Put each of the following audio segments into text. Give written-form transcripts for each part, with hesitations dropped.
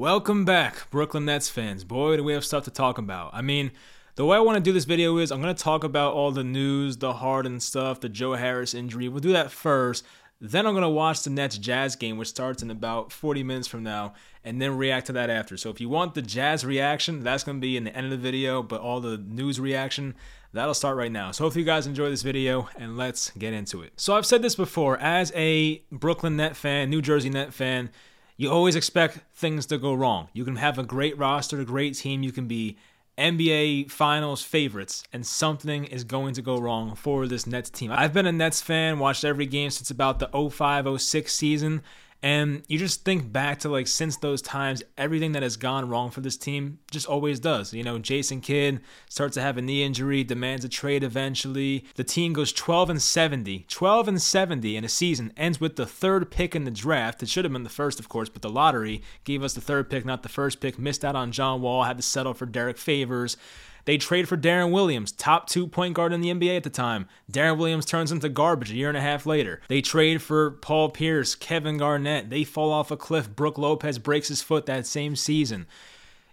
Welcome back, Brooklyn Nets fans. Boy, do we have stuff to talk about. I mean, the way I want to do this video is I'm going to talk about all the news, the Harden stuff, the Joe Harris injury. We'll do that first. Then I'm going to watch the Nets Jazz game, which starts in about 40 minutes from now, and then react to that after. So if you want the Jazz reaction, that's going to be in the end of the video, but all the news reaction, that'll start right now. So hopefully you guys enjoy this video, and let's get into it. So I've said this before, as a Brooklyn Net fan, New Jersey Net fan, you always expect things to go wrong. You can have a great roster, a great team, you can be NBA Finals favorites, and something is going to go wrong for this Nets team. I've been a Nets fan, watched every game since about the 05-06 season, and you just think back to since those times, everything that has gone wrong for this team just always does. You know, Jason Kidd starts to have a knee injury, demands a trade eventually. The team goes 12-70 in a season, ends with the third pick in the draft. It should have been the first, of course, but the lottery gave us the third pick, not the first pick. Missed out on John Wall, had to settle for Derek Favors. They trade for Deron Williams, top 2 point guard in the NBA at the time. Deron Williams turns into garbage a year and a half later. They trade for Paul Pierce, Kevin Garnett. They fall off a cliff. Brook Lopez breaks his foot that same season.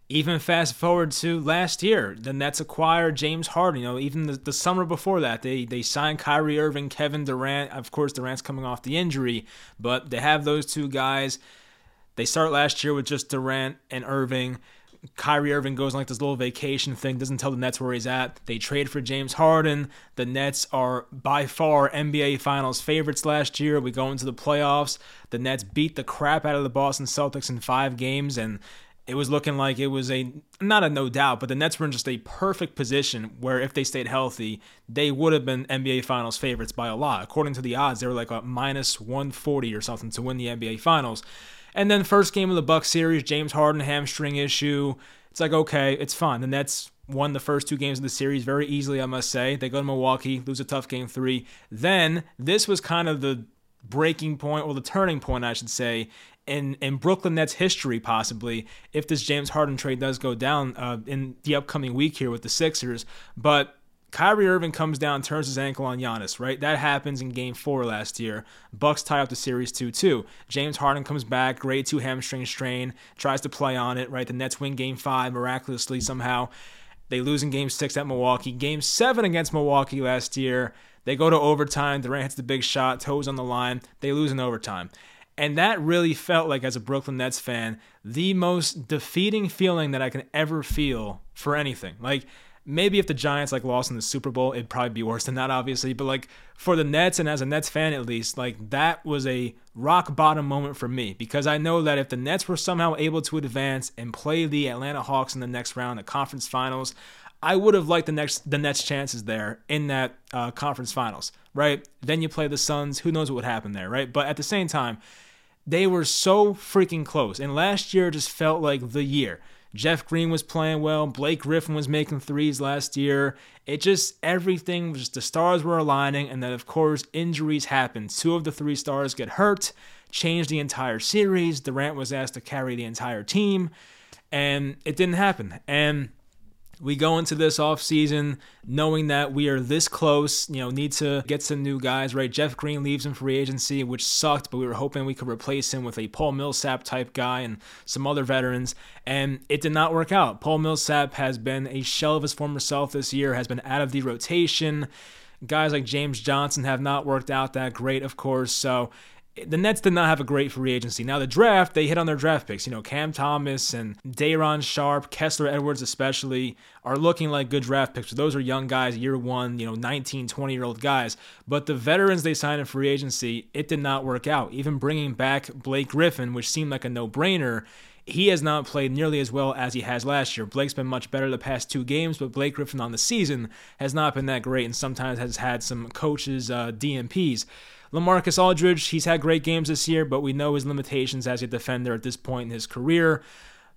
Even fast forward to last year, the Nets acquired James Harden. You know, even the summer before that, they signed Kyrie Irving, Kevin Durant. Of course, Durant's coming off the injury, but they have those two guys. They start last year with just Durant and Irving. Kyrie Irving goes on this little vacation thing, doesn't tell the Nets where he's at. They trade for James Harden. The Nets are by far NBA Finals favorites last year. We go into the playoffs. The Nets beat the crap out of the Boston Celtics in 5 games, and it was looking like it was not a no doubt, but the Nets were in just a perfect position where if they stayed healthy, they would have been NBA Finals favorites by a lot. According to the odds, they were a minus 140 or something to win the NBA Finals. And then first game of the Bucks series, James Harden, hamstring issue. It's okay, it's fine. The Nets won the first 2 games of the series very easily, I must say. They go to Milwaukee, lose a tough game 3. Then this was kind of the breaking point, or the turning point, I should say, in Brooklyn Nets history, possibly, if this James Harden trade does go down in the upcoming week here with the Sixers. But Kyrie Irving comes down, turns his ankle on Giannis, right? That happens in game 4 last year. Bucks tie up the series 2-2. James Harden comes back, grade 2 hamstring strain, tries to play on it, right? The Nets win game 5 miraculously somehow. They lose in game 6 at Milwaukee. Game 7 against Milwaukee last year. They go to overtime. Durant hits the big shot, toes on the line. They lose in overtime. And that really felt like, as a Brooklyn Nets fan, the most defeating feeling that I can ever feel for anything. Maybe if the Giants lost in the Super Bowl, it'd probably be worse than that, obviously. But for the Nets, and as a Nets fan at least, that was a rock bottom moment for me, because I know that if the Nets were somehow able to advance and play the Atlanta Hawks in the next round, the conference finals, I would have liked the Nets' chances there in that conference finals, right? Then you play the Suns. Who knows what would happen there, right? But at the same time, they were so freaking close, and last year just felt like the year. Jeff Green was playing well. Blake Griffin was making threes last year. It just, everything, just the stars were aligning. And then, of course, injuries happened. 2 of the 3 stars get hurt, changed the entire series. Durant was asked to carry the entire team, and it didn't happen. And we go into this offseason knowing that we are this close, need to get some new guys, right? Jeff Green leaves in free agency, which sucked, but we were hoping we could replace him with a Paul Millsap type guy and some other veterans, and it did not work out. Paul Millsap has been a shell of his former self this year, has been out of the rotation. Guys like James Johnson have not worked out that great, of course, so the Nets did not have a great free agency. Now, the draft, they hit on their draft picks. Cam Thomas and Dayron Sharp, Kessler Edwards especially, are looking like good draft picks. Those are young guys, year 1, 19, 20-year-old guys. But the veterans they signed in free agency, it did not work out. Even bringing back Blake Griffin, which seemed like a no-brainer, he has not played nearly as well as he has last year. Blake's been much better the past 2 games, but Blake Griffin on the season has not been that great and sometimes has had some coaches' DMPs. LaMarcus Aldridge, he's had great games this year, but we know his limitations as a defender at this point in his career.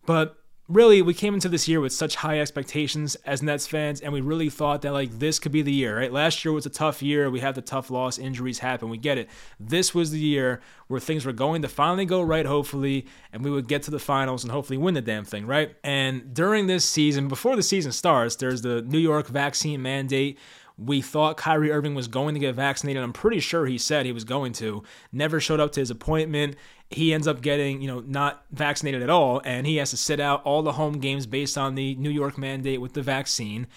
But really, we came into this year with such high expectations as Nets fans, and we really thought that this could be the year, right? Last year was a tough year. We had the tough loss. Injuries happen. We get it. This was the year where things were going to finally go right, hopefully, and we would get to the finals and hopefully win the damn thing, right? And during this season, before the season starts, there's the New York vaccine mandate. We thought Kyrie Irving was going to get vaccinated. I'm pretty sure he said he was going to. Never showed up to his appointment. he ends up getting, not vaccinated at all, and he has to sit out all the home games based on the New York mandate with the vaccine.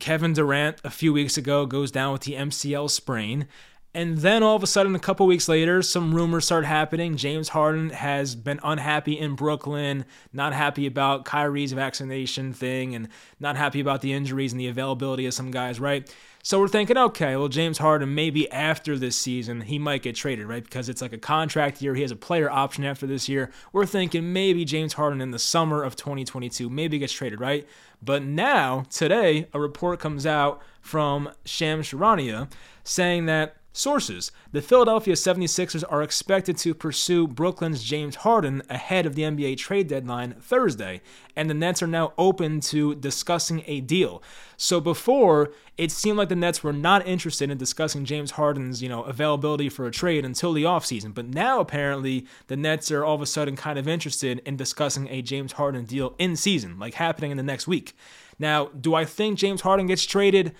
Kevin Durant, a few weeks ago, goes down with the MCL sprain. And then all of a sudden, a couple weeks later, some rumors start happening. James Harden has been unhappy in Brooklyn, not happy about Kyrie's vaccination thing, and not happy about the injuries and the availability of some guys, right? So we're thinking, okay, well, James Harden, maybe after this season, he might get traded, right? Because it's like a contract year. He has a player option after this year. We're thinking maybe James Harden in the summer of 2022 maybe gets traded, right? But now, today, a report comes out from Shams Charania saying that, sources, the Philadelphia 76ers are expected to pursue Brooklyn's James Harden ahead of the NBA trade deadline Thursday, and the Nets are now open to discussing a deal. So before, it seemed like the Nets were not interested in discussing James Harden's, availability for a trade until the offseason, but now apparently the Nets are all of a sudden kind of interested in discussing a James Harden deal in season, like happening in the next week. Now, do I think James Harden gets traded?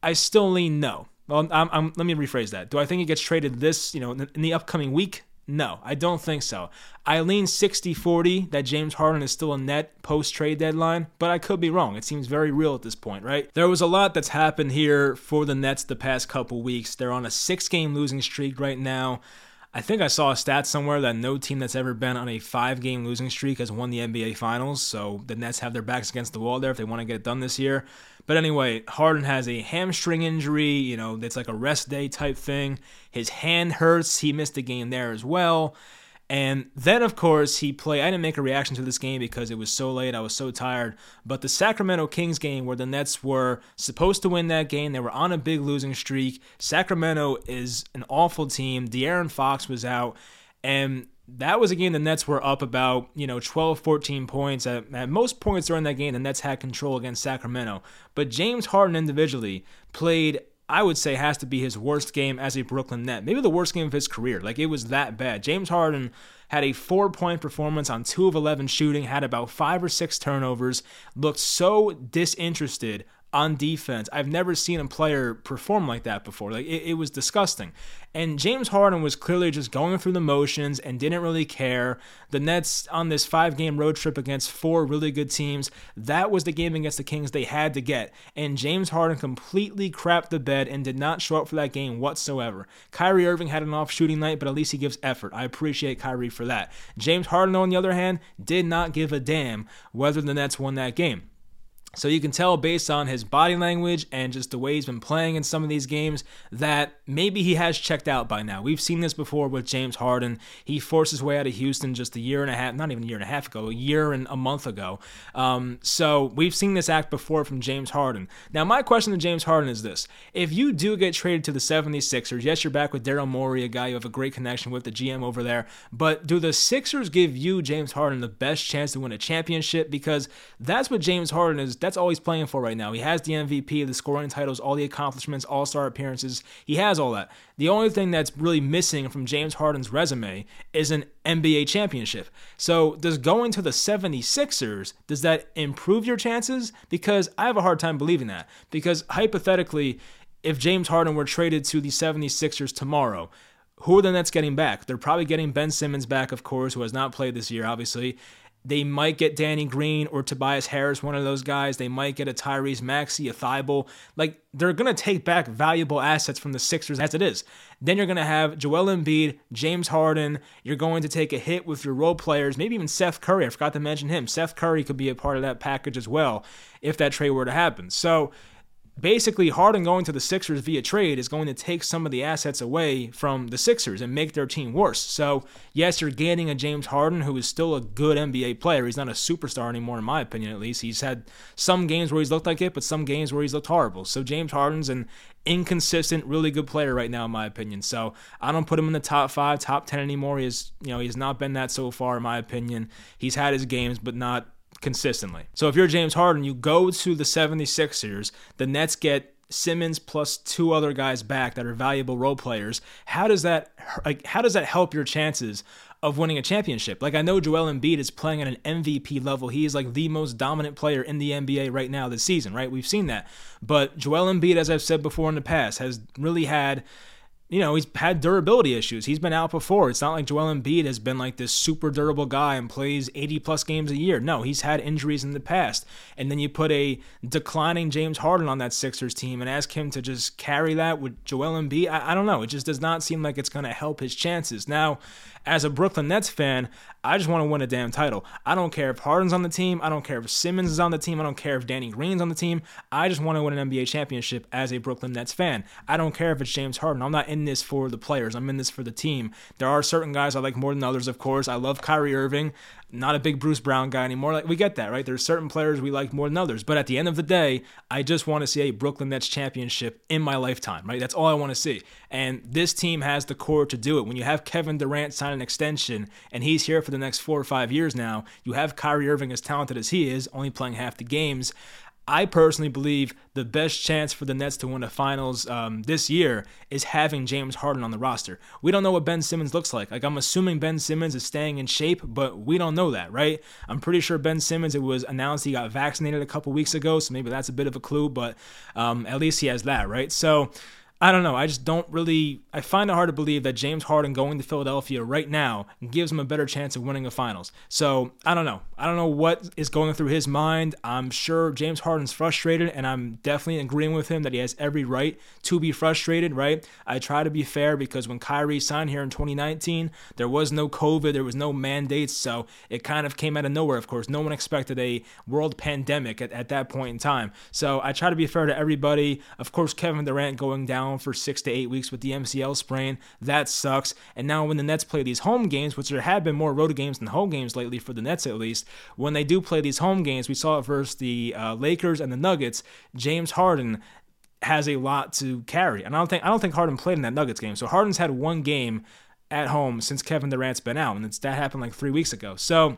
I still lean no. Well, let me rephrase that. Do I think he gets traded this, in the upcoming week? No, I don't think so. I lean 60-40 that James Harden is still a net post-trade deadline, but I could be wrong. It seems very real at this point, right? There was a lot that's happened here for the Nets the past couple weeks. They're on a 6-game losing streak right now. I think I saw a stat somewhere that no team that's ever been on a 5-game losing streak has won the NBA Finals, so the Nets have their backs against the wall there if they want to get it done this year. But anyway, Harden has a hamstring injury, it's like a rest day type thing. His hand hurts. He missed a game there as well. And then, of course, I didn't make a reaction to this game because it was so late. I was so tired. But the Sacramento Kings game, where the Nets were supposed to win that game, they were on a big losing streak. Sacramento is an awful team. De'Aaron Fox was out. And that was a game the Nets were up about, 12, 14 points. At most points during that game, the Nets had control against Sacramento. But James Harden individually played, I would say, has to be his worst game as a Brooklyn Net. Maybe the worst game of his career. Like, it was that bad. James Harden had a 4-point performance on 2 of 11 shooting, had about 5 or 6 turnovers, looked so disinterested on defense. I've never seen a player perform like that before. Like, it was disgusting. And James Harden was clearly just going through the motions and didn't really care. The Nets on this 5-game road trip against 4 really good teams, that was the game against the Kings they had to get. And James Harden completely crapped the bed and did not show up for that game whatsoever. Kyrie Irving had an off shooting night, but at least he gives effort. I appreciate Kyrie for that. James Harden, on the other hand, did not give a damn whether the Nets won that game. So you can tell based on his body language and just the way he's been playing in some of these games that maybe he has checked out by now. We've seen this before with James Harden. He forced his way out of Houston just a year and a month ago. So we've seen this act before from James Harden. Now, my question to James Harden is this. If you do get traded to the 76ers, yes, you're back with Daryl Morey, a guy you have a great connection with, the GM over there, but do the Sixers give you, James Harden, the best chance to win a championship? Because that's what James Harden is. That's all he's playing for right now. He has the MVP, the scoring titles, all the accomplishments, all-star appearances. He has all that. The only thing that's really missing from James Harden's resume is an NBA championship. So does going to the 76ers, does that improve your chances? Because I have a hard time believing that. Because hypothetically, if James Harden were traded to the 76ers tomorrow, who are the Nets getting back? They're probably getting Ben Simmons back, of course, who has not played this year, obviously. They might get Danny Green or Tobias Harris, one of those guys. They might get a Tyrese Maxey, a thigh ball. Like, they're going to take back valuable assets from the Sixers as it is. Then you're going to have Joel Embiid, James Harden. You're going to take a hit with your role players, maybe even Seth Curry. I forgot to mention him. Seth Curry could be a part of that package as well if that trade were to happen. So basically, Harden going to the Sixers via trade is going to take some of the assets away from the Sixers and make their team worse. So, yes, you're getting a James Harden who is still a good NBA player. He's not a superstar anymore, in my opinion, at least. He's had some games where he's looked like it, but some games where he's looked horrible. So, James Harden's an inconsistent, really good player right now, in my opinion. So, I don't put him in the top 5, top 10 anymore. He's not been that so far, in my opinion. He's had his games, but not consistently. So if you're James Harden, you go to the 76ers, the Nets get Simmons plus 2 other guys back that are valuable role players. How does that help your chances of winning a championship? Like, I know Joel Embiid is playing at an MVP level. He is like the most dominant player in the NBA right now this season, right? We've seen that. But Joel Embiid, as I've said before in the past, has really had you know, he's had durability issues. He's been out before. It's not like Joel Embiid has been like this super durable guy and plays 80-plus games a year. No, he's had injuries in the past. And then you put a declining James Harden on that Sixers team and ask him to just carry that with Joel Embiid. I don't know. It just does not seem like it's going to help his chances. Now, as a Brooklyn Nets fan, I just want to win a damn title. I don't care if Harden's on the team. I don't care if Simmons is on the team. I don't care if Danny Green's on the team. I just want to win an NBA championship as a Brooklyn Nets fan. I don't care if it's James Harden. I'm not in this for the players. I'm in this for the team. There are certain guys I like more than others, of course. I love Kyrie Irving. Not a big Bruce Brown guy anymore. Like, we get that, right? There's certain players we like more than others. But at the end of the day, I just want to see a Brooklyn Nets championship in my lifetime, right? That's all I want to see. And this team has the core to do it. When you have Kevin Durant sign an extension, and he's here for the next 4 or 5 years now, you have Kyrie Irving as talented as he is, only playing half the games. I personally believe the best chance for the Nets to win the finals this year is having James Harden on the roster. We don't know what Ben Simmons looks like. Like, I'm assuming Ben Simmons is staying in shape, but we don't know that, right? I'm pretty sure Ben Simmons, it was announced he got vaccinated a couple weeks ago, so maybe that's a bit of a clue, but at least he has that, right? So, I don't know. I just don't really – I find it hard to believe that James Harden going to Philadelphia right now gives him a better chance of winning a finals. So, I don't know. I don't know what is going through his mind. I'm sure James Harden's frustrated, and I'm definitely agreeing with him that he has every right to be frustrated, right? I try to be fair because when Kyrie signed here in 2019, there was no COVID. There was no mandates, so it kind of came out of nowhere, of course. No one expected a world pandemic at that point in time. So, I try to be fair to everybody. Of course, Kevin Durant going down for 6 to 8 weeks with the MCL sprain. That sucks. And now when the Nets play these home games, which there have been more road games than home games lately for the Nets at least, when they do play these home games, we saw it versus the Lakers and the Nuggets, James Harden has a lot to carry. And I don't think Harden played in that Nuggets game. So Harden's had one game at home since Kevin Durant's been out, and that happened like 3 weeks ago. So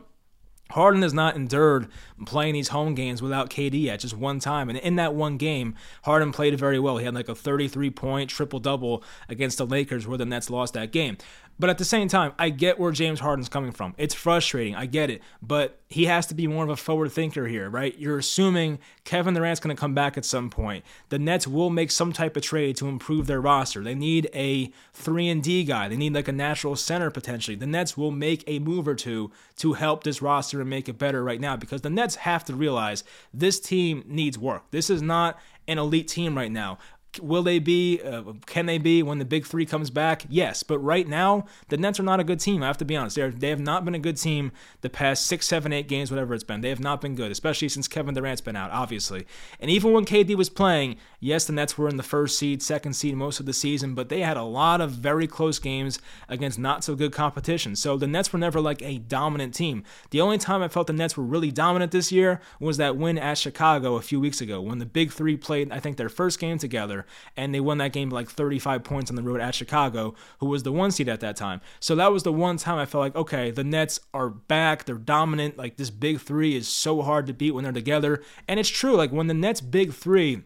Harden has not endured playing these home games without KD at just one time. And in that one game, Harden played very well. He had like a 33-point triple-double against the Lakers where the Nets lost that game. But at the same time, I get where James Harden's coming from. It's frustrating. I get it. But he has to be more of a forward thinker here, right? You're assuming Kevin Durant's going to come back at some point. The Nets will make some type of trade to improve their roster. They need a 3-and-D guy. They need like a natural center potentially. The Nets will make a move or two to help this roster and make it better right now, because the Nets have to realize this team needs work. This is not an elite team right now. Will they be? Can they be when the big three comes back? Yes, but right now, the Nets are not a good team. I have to be honest. They have not been a good team the past 6, 7, 8 games, whatever it's been. They have not been good, especially since Kevin Durant's been out, obviously. And even when KD was playing, yes, the Nets were in the first seed, second seed most of the season, but they had a lot of very close games against not-so-good competition. So the Nets were never like a dominant team. The only time I felt the Nets were really dominant this year was that win at Chicago a few weeks ago when the big three played, I think, their first game together. And they won that game by like 35 points on the road at Chicago, who was the 1 seed at that time. So that was the one time I felt like, okay, the Nets are back. They're dominant. Like, this big three is so hard to beat when they're together. And it's true. Like, when the Nets big three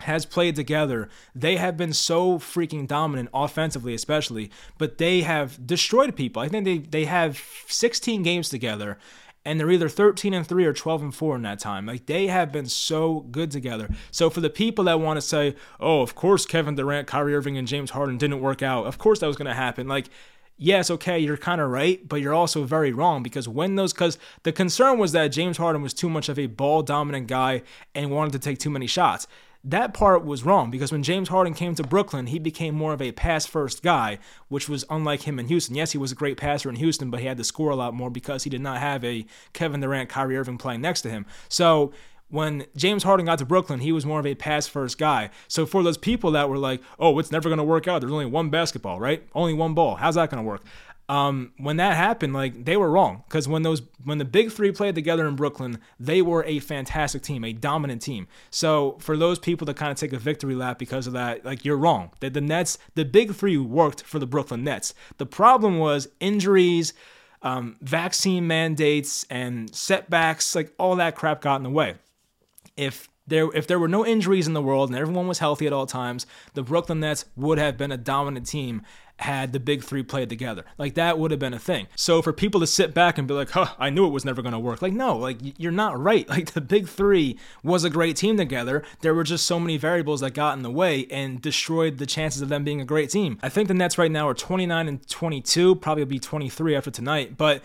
has played together, they have been so freaking dominant offensively, especially. But they have destroyed people. I think they have 16 games together, and they're either 13-3 or 12-4 in that time. Like, they have been so good together. So for the people that want to say, oh, of course Kevin Durant, Kyrie Irving, and James Harden didn't work out. Of course that was going to happen. Like, yes, okay, you're kind of right, but you're also very wrong, because the concern was that James Harden was too much of a ball-dominant guy and wanted to take too many shots. That part was wrong, because when James Harden came to Brooklyn, he became more of a pass-first guy, which was unlike him in Houston. Yes, he was a great passer in Houston, but he had to score a lot more because he did not have a Kevin Durant, Kyrie Irving playing next to him. So when James Harden got to Brooklyn, he was more of a pass-first guy. So for those people that were like, oh, it's never going to work out, there's only one basketball, right? Only one ball. How's that going to work? When that happened, like, they were wrong, because when the big three played together in Brooklyn, they were a fantastic team, a dominant team. So for those people to kind of take a victory lap because of that, like, you're wrong. That the big three worked for the Brooklyn Nets. The problem was injuries, vaccine mandates, and setbacks. Like, all that crap got in the way. If If there were no injuries in the world and everyone was healthy at all times, the Brooklyn Nets would have been a dominant team had the big three played together. Like, that would have been a thing. So for people to sit back and be like, huh, I knew it was never going to work. Like, no, like, you're not right. Like, the big three was a great team together. There were just so many variables that got in the way and destroyed the chances of them being a great team. I think the Nets right now are 29-22, probably will be 23 after tonight, but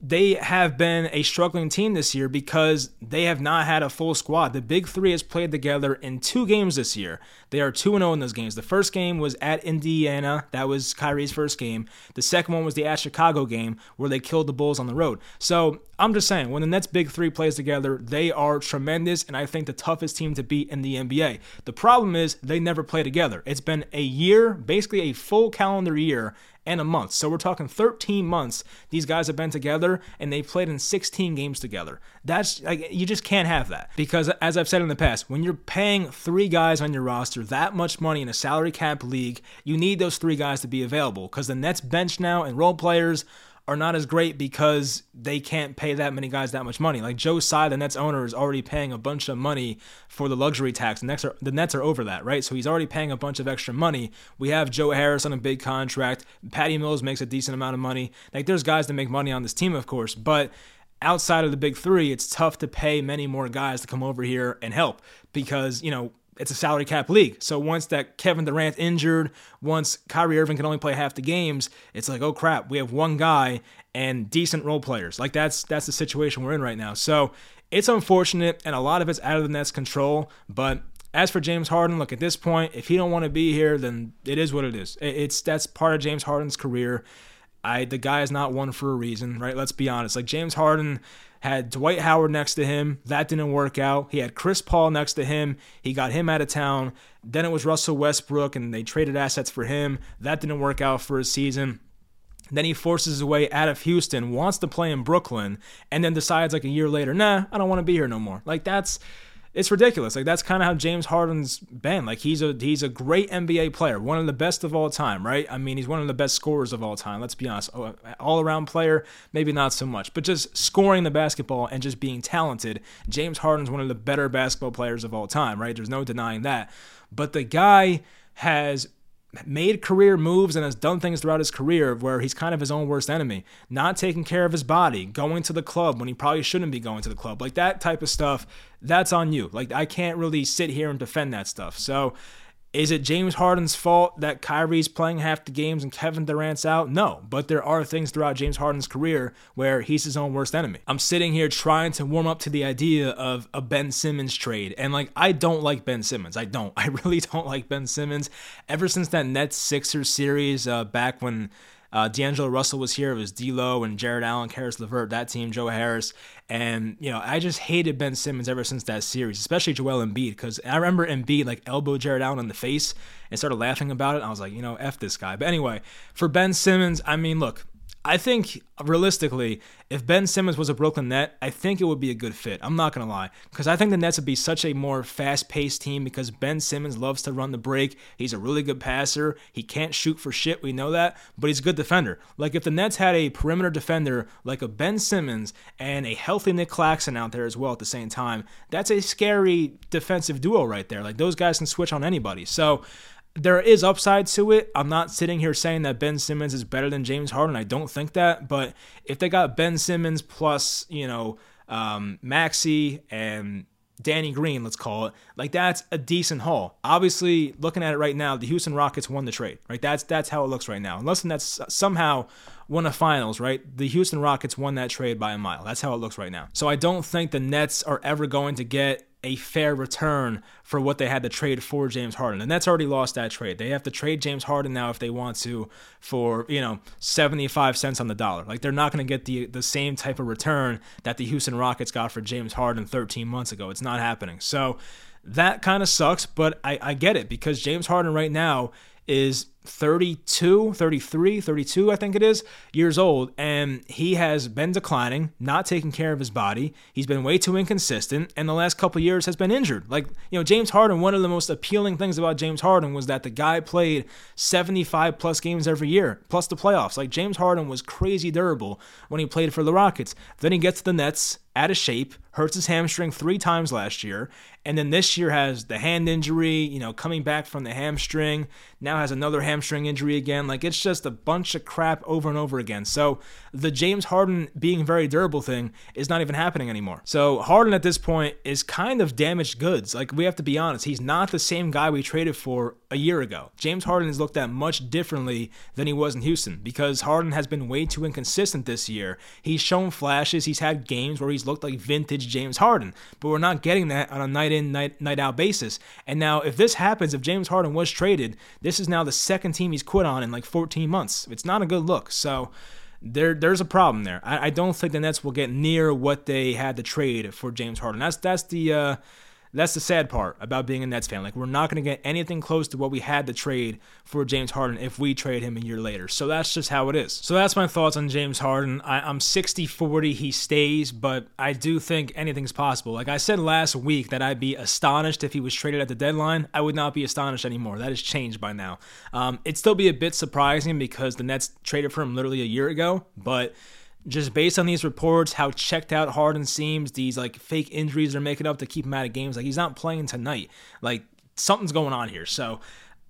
they have been a struggling team this year because they have not had a full squad. The big three has played together in two games this year. They are 2-0 in those games. The first game was at Indiana. That was Kyrie's first game. The second one was the at Chicago game where they killed the Bulls on the road. So I'm just saying, when the Nets big three plays together, they are tremendous, and I think the toughest team to beat in the NBA. The problem is they never play together. It's been a year, basically a full calendar year, and a month. So we're talking 13 months these guys have been together, and they played in 16 games together. That's like, you just can't have that, because as I've said in the past, when you're paying three guys on your roster that much money in a salary cap league, you need those three guys to be available, because the Nets bench now and role players are not as great because they can't pay that many guys that much money. Like, Joe Tsai, the Nets owner, is already paying a bunch of money for the luxury tax. The Nets are over that, right? So he's already paying a bunch of extra money. We have Joe Harris on a big contract. Patty Mills makes a decent amount of money. Like, there's guys that make money on this team, of course, but outside of the big three, it's tough to pay many more guys to come over here and help because, you know, it's a salary cap league. So once that Kevin Durant injured, once Kyrie Irving can only play half the games, it's like, oh crap, we have one guy and decent role players. Like, that's the situation we're in right now. So it's unfortunate, and a lot of it's out of the Nets' control. But as for James Harden, look, at this point, if he don't want to be here, then it is what it is. That's part of James Harden's career. The guy is not one for a reason, right? Let's be honest. Like, James Harden had Dwight Howard next to him. That didn't work out. He had Chris Paul next to him. He got him out of town. Then it was Russell Westbrook, and they traded assets for him. That didn't work out for a season. Then he forces his way out of Houston, wants to play in Brooklyn, and then decides like a year later, nah, I don't want to be here no more. Like, it's ridiculous. Like, that's kind of how James Harden's been. Like, he's a great NBA player, one of the best of all time, right? I mean, he's one of the best scorers of all time. Let's be honest. All-around player, maybe not so much, but just scoring the basketball and just being talented. James Harden's one of the better basketball players of all time, right? There's no denying that. But the guy has made career moves and has done things throughout his career where he's kind of his own worst enemy, not taking care of his body, going to the club when he probably shouldn't be going to the club, like that type of stuff. That's on you. Like, I can't really sit here and defend that stuff. So is it James Harden's fault that Kyrie's playing half the games and Kevin Durant's out? No, but there are things throughout James Harden's career where he's his own worst enemy. I'm sitting here trying to warm up to the idea of a Ben Simmons trade, and like, I don't like Ben Simmons. I really don't like Ben Simmons. Ever since that Nets-Sixers series back when D'Angelo Russell was here, it was D'Lo and Jared Allen, Karis LeVert, that team, Joe Harris, and you know, I just hated Ben Simmons ever since that series, especially Joel Embiid, because I remember Embiid like elbowed Jared Allen in the face and started laughing about it, and I was like, you know, F this guy. But anyway, for Ben Simmons, I mean, look, I think realistically, if Ben Simmons was a Brooklyn Net, I think it would be a good fit. I'm not going to lie, because I think the Nets would be such a more fast-paced team because Ben Simmons loves to run the break. He's a really good passer. He can't shoot for shit. We know that, but he's a good defender. Like, if the Nets had a perimeter defender like a Ben Simmons and a healthy Nick Claxton out there as well at the same time, that's a scary defensive duo right there. Like, those guys can switch on anybody. So there is upside to it. I'm not sitting here saying that Ben Simmons is better than James Harden. I don't think that. But if they got Ben Simmons plus, you know, Maxey and Danny Green, let's call it, like, that's a decent haul. Obviously, looking at it right now, the Houston Rockets won the trade, right? That's how it looks right now. Unless the Nets somehow won the finals, right? The Houston Rockets won that trade by a mile. That's how it looks right now. So I don't think the Nets are ever going to get a fair return for what they had to trade for James Harden. And that's already lost that trade. They have to trade James Harden now if they want to for, you know, 75 cents on the dollar. Like, they're not going to get the same type of return that the Houston Rockets got for James Harden 13 months ago. It's not happening. So that kind of sucks, but I get it, because James Harden right now is 32, I think it is, years old, and he has been declining, not taking care of his body. He's been way too inconsistent, and the last couple of years has been injured. Like, you know, James Harden, one of the most appealing things about James Harden was that the guy played 75-plus games every year, plus the playoffs. Like, James Harden was crazy durable when he played for the Rockets. Then he gets to the Nets, out of shape, hurts his hamstring 3 times last year, and then this year has the hand injury, you know, coming back from the hamstring, now has another hamstring injury again. Like, it's just a bunch of crap over and over again. So the James Harden being very durable thing is not even happening anymore. So Harden at this point is kind of damaged goods. Like, we have to be honest, he's not the same guy we traded for a year ago. James Harden is looked at much differently than he was in Houston because Harden has been way too inconsistent this year. He's shown flashes, he's had games where he's looked like vintage James Harden, but we're not getting that on a night-in, night-out basis. And now if this happens, if James Harden was traded, this is now the second team he's quit on in like 14 months. It's not a good look. So there's a problem there. I don't think the Nets will get near what they had to trade for James Harden. That's the sad part about being a Nets fan. Like, we're not going to get anything close to what we had to trade for James Harden if we trade him a year later. So that's just how it is. So that's my thoughts on James Harden. I'm 60-40 he stays, but I do think anything's possible. Like I said last week that I'd be astonished if he was traded at the deadline. I would not be astonished anymore. That has changed by now. It'd still be a bit surprising because the Nets traded for him literally a year ago, but just based on these reports, how checked out Harden seems, these like fake injuries they're making up to keep him out of games. Like, he's not playing tonight. Like, something's going on here. So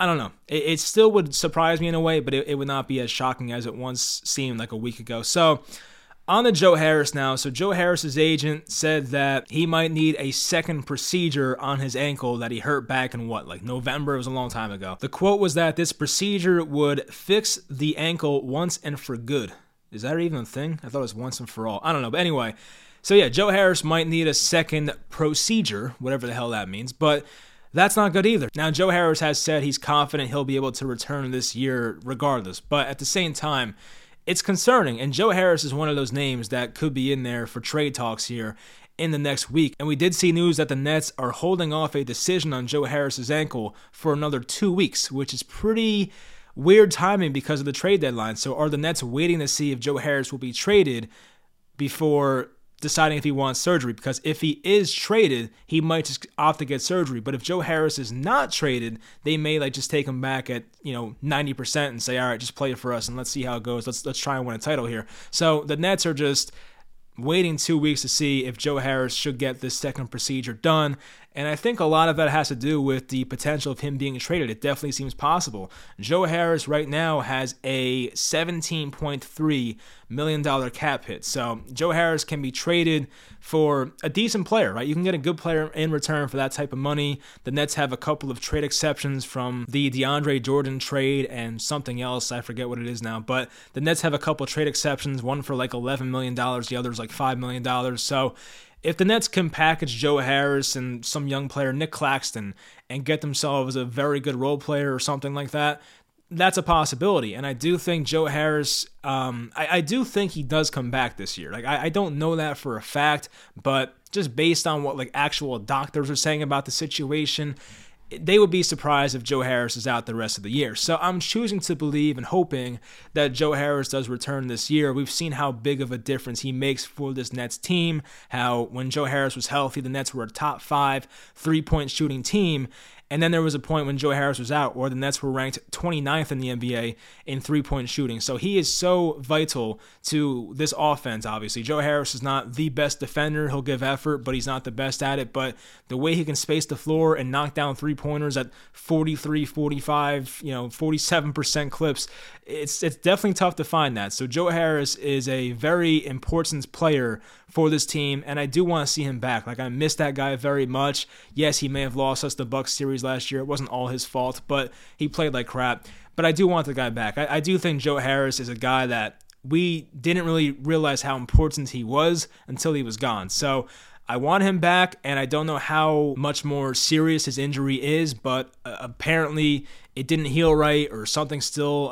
I don't know. It still would surprise me in a way, but it would not be as shocking as it once seemed like a week ago. So on to Joe Harris now. So Joe Harris's agent said that he might need a second procedure on his ankle that he hurt back in November. It was a long time ago. The quote was that this procedure would fix the ankle once and for good. Is that even a thing? I thought it was once and for all. I don't know. But anyway, so yeah, Joe Harris might need a second procedure, whatever the hell that means, but that's not good either. Now, Joe Harris has said he's confident he'll be able to return this year regardless, but at the same time, it's concerning, and Joe Harris is one of those names that could be in there for trade talks here in the next week. And we did see news that the Nets are holding off a decision on Joe Harris's ankle for another 2 weeks, which is pretty weird timing because of the trade deadline. So are the Nets waiting to see if Joe Harris will be traded before deciding if he wants surgery? Because if he is traded, he might just opt to get surgery. But if Joe Harris is not traded, they may like just take him back at 90% and say, all right, just play it for us and let's see how it goes. Let's try and win a title here. So the Nets are just waiting 2 weeks to see if Joe Harris should get this second procedure done. And I think a lot of that has to do with the potential of him being traded. It definitely seems possible. Joe Harris right now has a $17.3 million cap hit. So Joe Harris can be traded for a decent player, right? You can get a good player in return for that type of money. The Nets have a couple of trade exceptions from the DeAndre Jordan trade and something else. I forget what it is now, but the Nets have a couple of trade exceptions, one for like $11 million, the other's like $5 million. So if the Nets can package Joe Harris and some young player, Nick Claxton, and get themselves a very good role player or something like that, that's a possibility. And I do think Joe Harris, I do think he does come back this year. Like, I don't know that for a fact, but just based on what like actual doctors are saying about the situation, they would be surprised if Joe Harris is out the rest of the year. So I'm choosing to believe and hoping that Joe Harris does return this year. We've seen how big of a difference he makes for this Nets team, how when Joe Harris was healthy, the Nets were a top 5 3-point shooting team. And then there was a point when Joe Harris was out where the Nets were ranked 29th in the NBA in 3-point shooting. So he is so vital to this offense, obviously. Joe Harris is not the best defender. He'll give effort, but he's not the best at it. But the way he can space the floor and knock down 3-pointers at 43, 45, 47% clips, it's definitely tough to find that. So Joe Harris is a very important player for this team, and I do want to see him back. Like, I miss that guy very much. Yes, he may have lost us the Bucks series last year. It wasn't all his fault, but he played like crap. But I do want the guy back. I do think Joe Harris is a guy that we didn't really realize how important he was until he was gone. So I want him back, and I don't know how much more serious his injury is, but apparently it didn't heal right or something still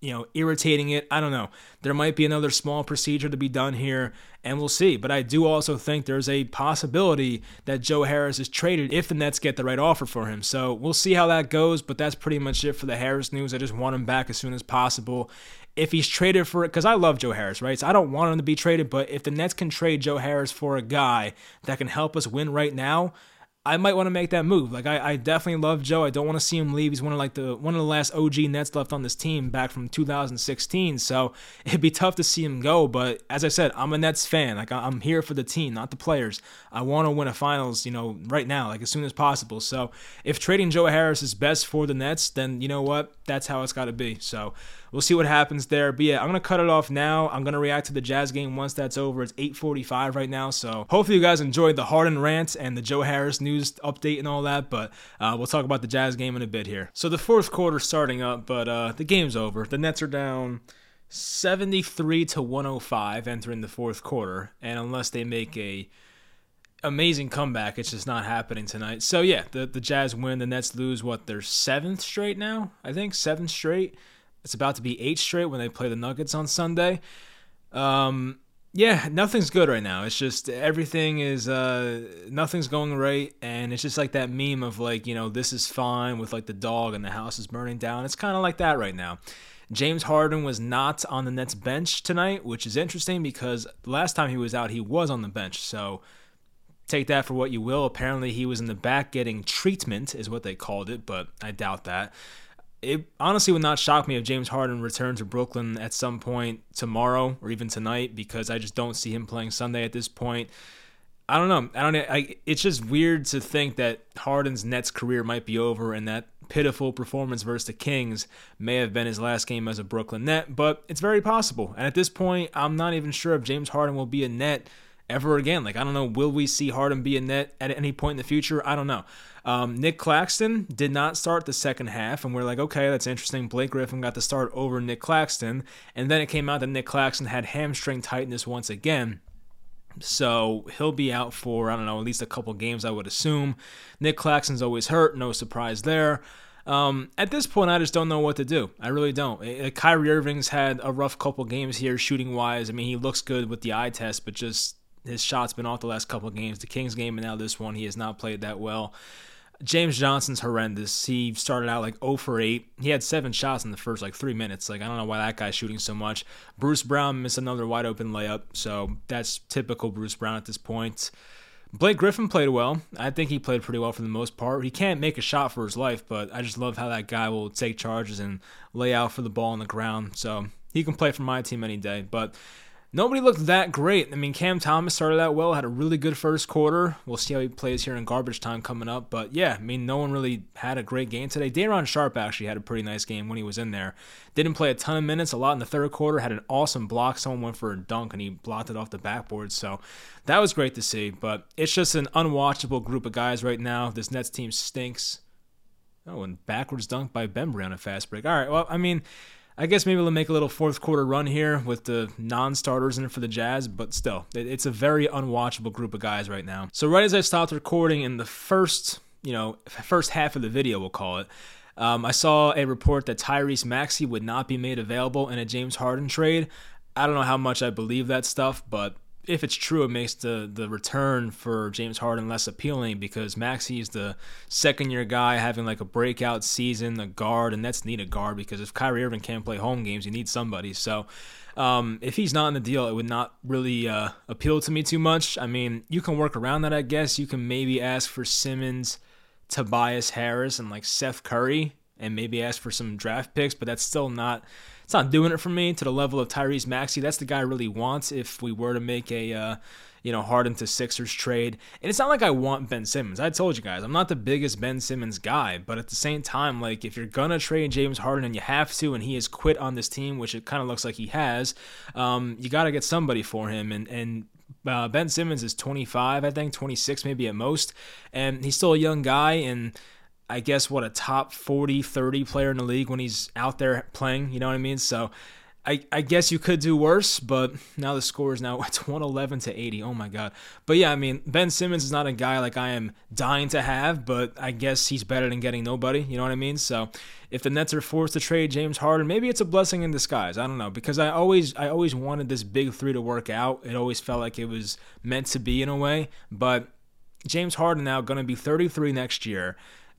you know, irritating it. I don't know. There might be another small procedure to be done here, and we'll see. But I do also think there's a possibility that Joe Harris is traded if the Nets get the right offer for him. So we'll see how that goes, but that's pretty much it for the Harris news. I just want him back as soon as possible. If he's traded for it, because I love Joe Harris, right? So I don't want him to be traded, but if the Nets can trade Joe Harris for a guy that can help us win right now, I might want to make that move. Like, I definitely love Joe. I don't want to see him leave. He's one of the last OG Nets left on this team back from 2016. So it'd be tough to see him go. But as I said, I'm a Nets fan. Like, I'm here for the team, not the players. I want to win a finals, you know, right now, like as soon as possible. So if trading Joe Harris is best for the Nets, then you know what? That's how it's got to be. So we'll see what happens there. But yeah, I'm going to cut it off now. I'm going to react to the Jazz game once that's over. It's 8:45 right now. So hopefully you guys enjoyed the Harden rant and the Joe Harris news update and all that. But we'll talk about the Jazz game in a bit here. So the fourth quarter starting up, but the game's over. The Nets are down 73-105 entering the fourth quarter. And unless they make a amazing comeback, it's just not happening tonight. So yeah, the Jazz win. The Nets lose, what, their seventh straight now? I think seventh straight. It's about to be 8 straight when they play the Nuggets on Sunday. Yeah, nothing's good right now. It's just everything is nothing's going right, and it's just like that meme of, like, you know, this is fine with, like, the dog and the house is burning down. It's kind of like that right now. James Harden was not on the Nets bench tonight, which is interesting because last time he was out, he was on the bench. So take that for what you will. Apparently he was in the back getting treatment is what they called it, but I doubt that. It honestly would not shock me if James Harden returned to Brooklyn at some point tomorrow or even tonight, because I just don't see him playing Sunday at this point. I don't know. It's just weird to think that Harden's Nets career might be over, and that pitiful performance versus the Kings may have been his last game as a Brooklyn Net, but it's very possible. And at this point, I'm not even sure if James Harden will be a Net ever again. Like, I don't know, will we see Harden be a Net at any point in the future? I don't know. Nick Claxton did not start the second half, and we're like, okay, that's interesting. Blake Griffin got the start over Nick Claxton, and then it came out that Nick Claxton had hamstring tightness once again. So he'll be out for, I don't know, at least a couple games, I would assume. Nick Claxton's always hurt, no surprise there. At this point, I just don't know what to do. I really don't. Kyrie Irving's had a rough couple games here shooting-wise. I mean, he looks good with the eye test, but just his shot's been off the last couple of games. The Kings game and now this one, he has not played that well. James Johnson's horrendous. He started out like 0 for 8. He had 7 shots in the first like 3 minutes. Like, I don't know why that guy's shooting so much. Bruce Brown missed another wide open layup. So that's typical Bruce Brown at this point. Blake Griffin played well. I think he played pretty well for the most part. He can't make a shot for his life, but I just love how that guy will take charges and lay out for the ball on the ground. So he can play for my team any day. But nobody looked that great. I mean, Cam Thomas started out well, had a really good first quarter. We'll see how he plays here in garbage time coming up. But yeah, I mean, no one really had a great game today. Dayron Sharp actually had a pretty nice game when he was in there. Didn't play a ton of minutes, a lot in the third quarter. Had an awesome block. Someone went for a dunk, and he blocked it off the backboard. So that was great to see. But it's just an unwatchable group of guys right now. This Nets team stinks. Oh, and backwards dunk by Ben Brown on a fast break. All right, well, I mean, I guess maybe we'll make a little fourth quarter run here with the non-starters in it for the Jazz, but still, it's a very unwatchable group of guys right now. So right as I stopped recording in the first half of the video, we'll call it, I saw a report that Tyrese Maxey would not be made available in a James Harden trade. I don't know how much I believe that stuff, but if it's true, it makes the return for James Harden less appealing, because Maxey is the second-year guy having like a breakout season, a guard, and Nets need a guard because if Kyrie Irving can't play home games, you need somebody. So if he's not in the deal, it would not really appeal to me too much. I mean, you can work around that, I guess. You can maybe ask for Simmons, Tobias Harris, and like Seth Curry, and maybe ask for some draft picks, but that's still not... It's not doing it for me to the level of Tyrese Maxey. That's the guy I really want if we were to make a, Harden to Sixers trade. And it's not like I want Ben Simmons. I told you guys, I'm not the biggest Ben Simmons guy. But at the same time, like, if you're going to trade James Harden and you have to, and he has quit on this team, which it kind of looks like he has, you got to get somebody for him. And Ben Simmons is 25, I think, 26 maybe at most. And he's still a young guy, and I guess, what, a top 40, 30 player in the league when he's out there playing, you know what I mean? So I guess you could do worse, but now the score is now it's 111 to 80. Oh, my God. But, yeah, I mean, Ben Simmons is not a guy like I am dying to have, but I guess he's better than getting nobody. You know what I mean? So if the Nets are forced to trade James Harden, maybe it's a blessing in disguise. I don't know, because I always wanted this big three to work out. It always felt like it was meant to be in a way, but James Harden now going to be 33 next year,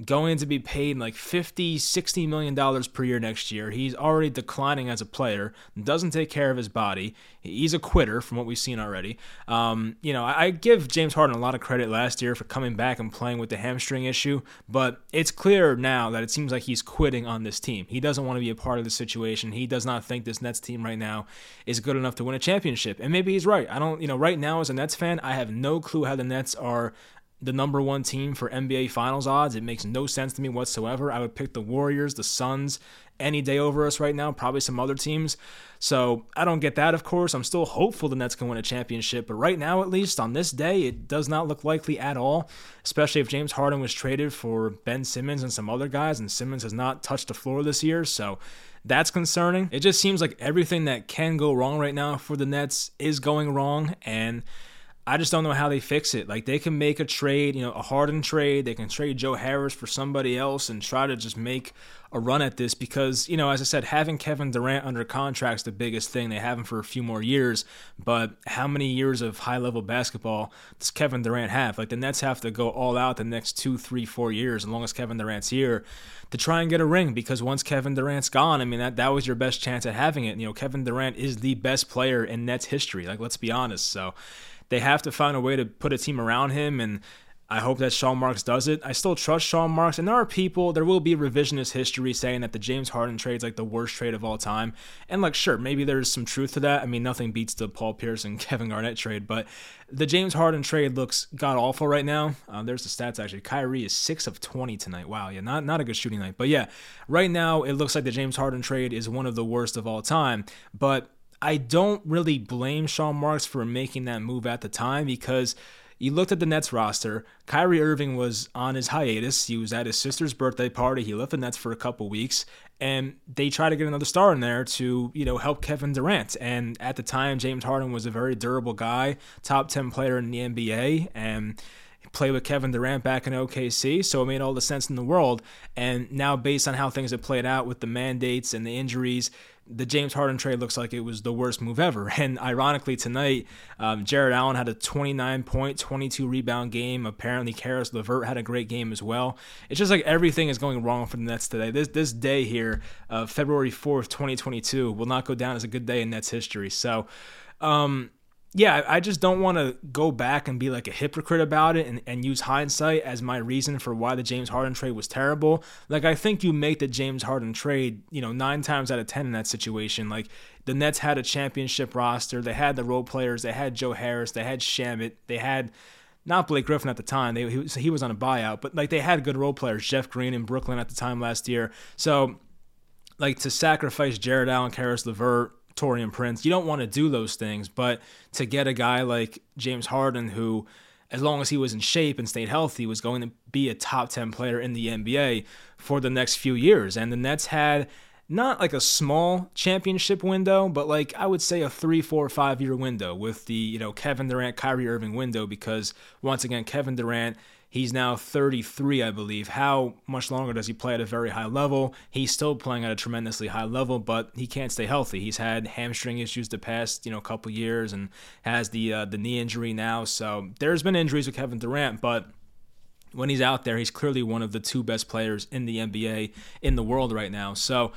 going to be paid like $50, $60 million per year next year. He's already declining as a player, doesn't take care of his body. He's a quitter from what we've seen already. I give James Harden a lot of credit last year for coming back and playing with the hamstring issue, but it's clear now that it seems like he's quitting on this team. He doesn't want to be a part of the situation. He does not think this Nets team right now is good enough to win a championship. And maybe he's right. I don't, right now as a Nets fan, I have no clue how the Nets are the number one team for NBA Finals odds. It makes no sense to me whatsoever. I would pick the Warriors, the Suns, any day over us right now, probably some other teams. So I don't get that, of course. I'm still hopeful the Nets can win a championship, but right now, at least on this day, it does not look likely at all, especially if James Harden was traded for Ben Simmons and some other guys, and Simmons has not touched the floor this year, so that's concerning. It just seems like everything that can go wrong right now for the Nets is going wrong, and I just don't know how they fix it. Like, they can make a trade, a Harden trade. They can trade Joe Harris for somebody else and try to just make a run at this because, as I said, having Kevin Durant under contract is the biggest thing. They have him for a few more years, but how many years of high-level basketball does Kevin Durant have? Like, the Nets have to go all out the next 2, 3, 4 years, as long as Kevin Durant's here, to try and get a ring, because once Kevin Durant's gone, I mean, that was your best chance at having it. Kevin Durant is the best player in Nets history. Like, let's be honest, so they have to find a way to put a team around him, and I hope that Sean Marks does it. I still trust Sean Marks, and there will be revisionist history saying that the James Harden trade's like the worst trade of all time, and like, sure, maybe there's some truth to that. I mean, nothing beats the Paul Pierce and Kevin Garnett trade, but the James Harden trade looks god-awful right now. There's the stats, actually. Kyrie is 6 of 20 tonight. Wow, yeah, not a good shooting night, but yeah, right now, it looks like the James Harden trade is one of the worst of all time, but I don't really blame Sean Marks for making that move at the time, because you looked at the Nets roster. Kyrie Irving was on his hiatus. He was at his sister's birthday party. He left the Nets for a couple weeks, and they tried to get another star in there to, help Kevin Durant. And at the time, James Harden was a very durable guy, top 10 player in the NBA, and play with Kevin Durant back in OKC, so it made all the sense in the world. And now, based on how things have played out with the mandates and the injuries, the James Harden trade looks like it was the worst move ever. And ironically, tonight, Jared Allen had a 29-point, 22-rebound game. Apparently, Karis LeVert had a great game as well. It's just like everything is going wrong for the Nets today. This day here, February 4th, 2022, will not go down as a good day in Nets history. So, yeah, I just don't want to go back and be like a hypocrite about it and use hindsight as my reason for why the James Harden trade was terrible. Like, I think you make the James Harden trade, 9 times out of 10 in that situation. Like, the Nets had a championship roster. They had the role players. They had Joe Harris. They had Shamit. They had not Blake Griffin at the time. He was on a buyout. But, like, they had good role players, Jeff Green in Brooklyn at the time last year. So, like, to sacrifice Jared Allen, Karis LeVert, Torian Prince, you don't want to do those things, but to get a guy like James Harden, who, as long as he was in shape and stayed healthy, was going to be a top 10 player in the NBA for the next few years. And the Nets had not like a small championship window, but like I would say a 3, 4, 5 year window with the, Kevin Durant, Kyrie Irving window, because once again, Kevin Durant, he's now 33, I believe. How much longer does he play at a very high level? He's still playing at a tremendously high level, but he can't stay healthy. He's had hamstring issues the past, couple years, and has the knee injury now. So there's been injuries with Kevin Durant, but when he's out there, he's clearly one of the 2 best players in the NBA in the world right now. So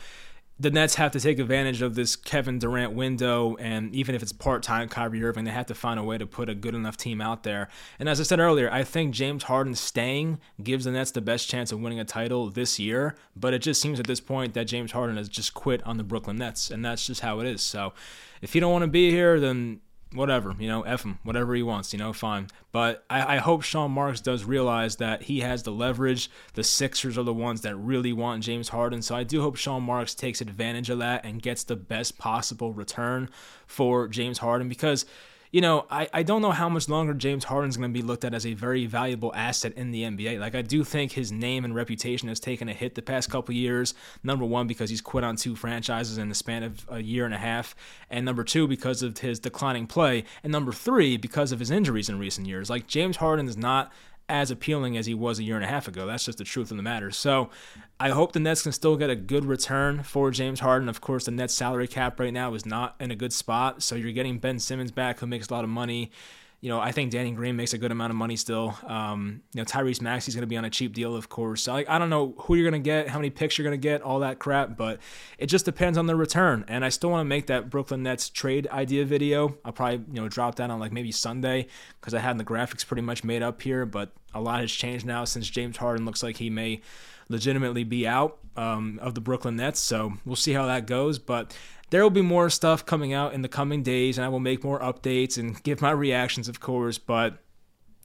the Nets have to take advantage of this Kevin Durant window, and even if it's part-time Kyrie Irving, they have to find a way to put a good enough team out there. And as I said earlier, I think James Harden staying gives the Nets the best chance of winning a title this year, but it just seems at this point that James Harden has just quit on the Brooklyn Nets, and that's just how it is. So if you don't want to be here, then whatever, F him, whatever he wants, fine. But I hope Sean Marks does realize that he has the leverage. The Sixers are the ones that really want James Harden. So I do hope Sean Marks takes advantage of that and gets the best possible return for James Harden, because you know, I don't know how much longer James Harden's going to be looked at as a very valuable asset in the NBA. Like, I do think his name and reputation has taken a hit the past couple years. Number one, because he's quit on two franchises in the span of a year and a half. And number two, because of his declining play. And number three, because of his injuries in recent years. Like, James Harden is not as appealing as he was a year and a half ago. That's just the truth of the matter. So I hope the Nets can still get a good return for James Harden. Of course, the Nets salary cap right now is not in a good spot. So you're getting Ben Simmons back, who makes a lot of money. You know, I think Danny Green makes a good amount of money still. You know, Tyrese Maxey's going to be on a cheap deal, of course. So, like, I don't know who you're going to get, how many picks you're going to get, all that crap, but it just depends on the return. And I still want to make that Brooklyn Nets trade idea video. I'll probably, you know, drop that on like maybe Sunday because I had the graphics pretty much made up here, but a lot has changed now since James Harden looks like he may legitimately be out of the Brooklyn Nets. So we'll see how that goes, but there will be more stuff coming out in the coming days, and I will make more updates and give my reactions, of course, but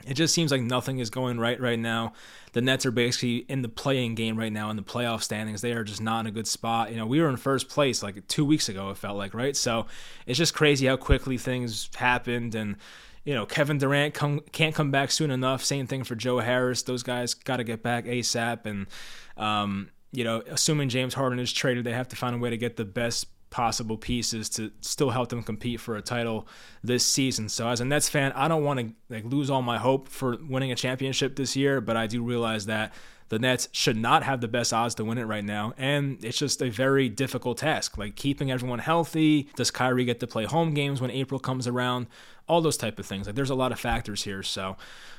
it just seems like nothing is going right now. The Nets are basically in the playing game right now in the playoff standings. They are just not in a good spot. You know, we were in first place like 2 weeks ago, it felt like, right? So it's just crazy how quickly things happened, and you know, Kevin Durant can't come back soon enough. Same thing for Joe Harris. Those guys got to get back ASAP, and you know, assuming James Harden is traded, they have to find a way to get the best possible pieces to still help them compete for a title this season. So as a Nets fan, I don't want to like lose all my hope for winning a championship this year, but I do realize that the Nets should not have the best odds to win it right now, and it's just a very difficult task, like keeping everyone healthy. Does Kyrie get to play home games when April comes around? All those type of things. Like, there's a lot of factors here, so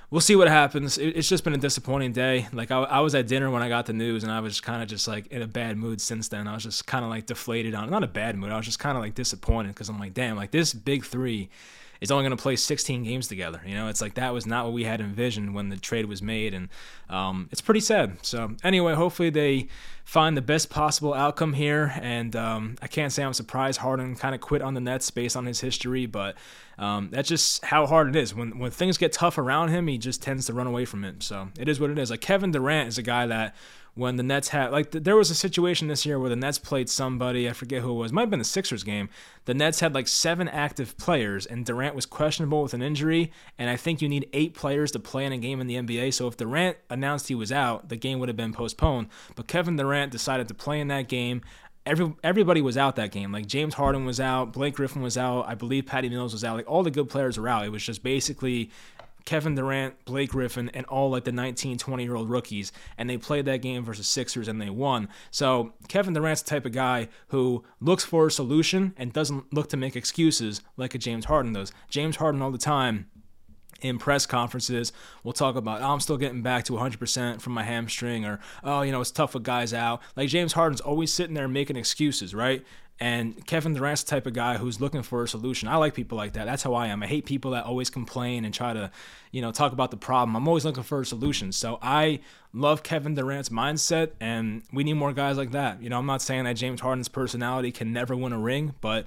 we'll see what happens. It's just been a disappointing day. Like, I was at dinner when I got the news, and I was kind of just like in a bad mood since then. I was just kind of like deflated on, not a bad mood, I was just kind of like disappointed, because I'm like, damn, like this big three is only going to play 16 games together. You know, it's like that was not what we had envisioned when the trade was made, and it's pretty sad. So anyway, hopefully they find the best possible outcome here, and I can't say I'm surprised Harden kind of quit on the Nets based on his history, but that's just how hard it is. When things get tough around him, he just tends to run away from it. So it is what it is. Like, Kevin Durant is a guy that when the Nets had, like, there was a situation this year where the Nets played somebody, I forget who it was, might have been the Sixers game. The Nets had like 7 active players, and Durant was questionable with an injury, and I think you need 8 players to play in a game in the NBA. So if Durant announced he was out, the game would have been postponed. But Kevin Durant decided to play in that game. Everybody was out that game. Like, James Harden was out, Blake Griffin was out, I believe Patty Mills was out. Like, all the good players were out. It was just basically Kevin Durant, Blake Griffin, and all like the 19, 20-year-old rookies, and they played that game versus Sixers, and they won. So Kevin Durant's the type of guy who looks for a solution and doesn't look to make excuses like a James Harden does. James Harden all the time in press conferences we'll talk about, I'm still getting back to 100% from my hamstring, or, oh, you know, it's tough with guys out. Like, James Harden's always sitting there making excuses, right? And Kevin Durant's the type of guy who's looking for a solution. I like people like that. That's how I am. I hate people that always complain and try to, you know, talk about the problem. I'm always looking for a solution. So I love Kevin Durant's mindset, and we need more guys like that. You know, I'm not saying that James Harden's personality can never win a ring, but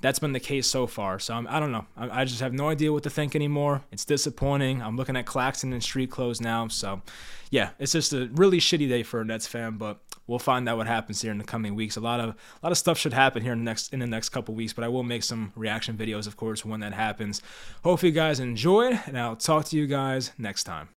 that's been the case so far. So I don't know. I just have no idea what to think anymore. It's disappointing. I'm looking at Claxton in street clothes now. So, yeah, it's just a really shitty day for a Nets fan, but we'll find out what happens here in the coming weeks. A lot of stuff should happen here in the next couple weeks, but I will make some reaction videos, of course, when that happens. Hopefully you guys enjoyed, and I'll talk to you guys next time.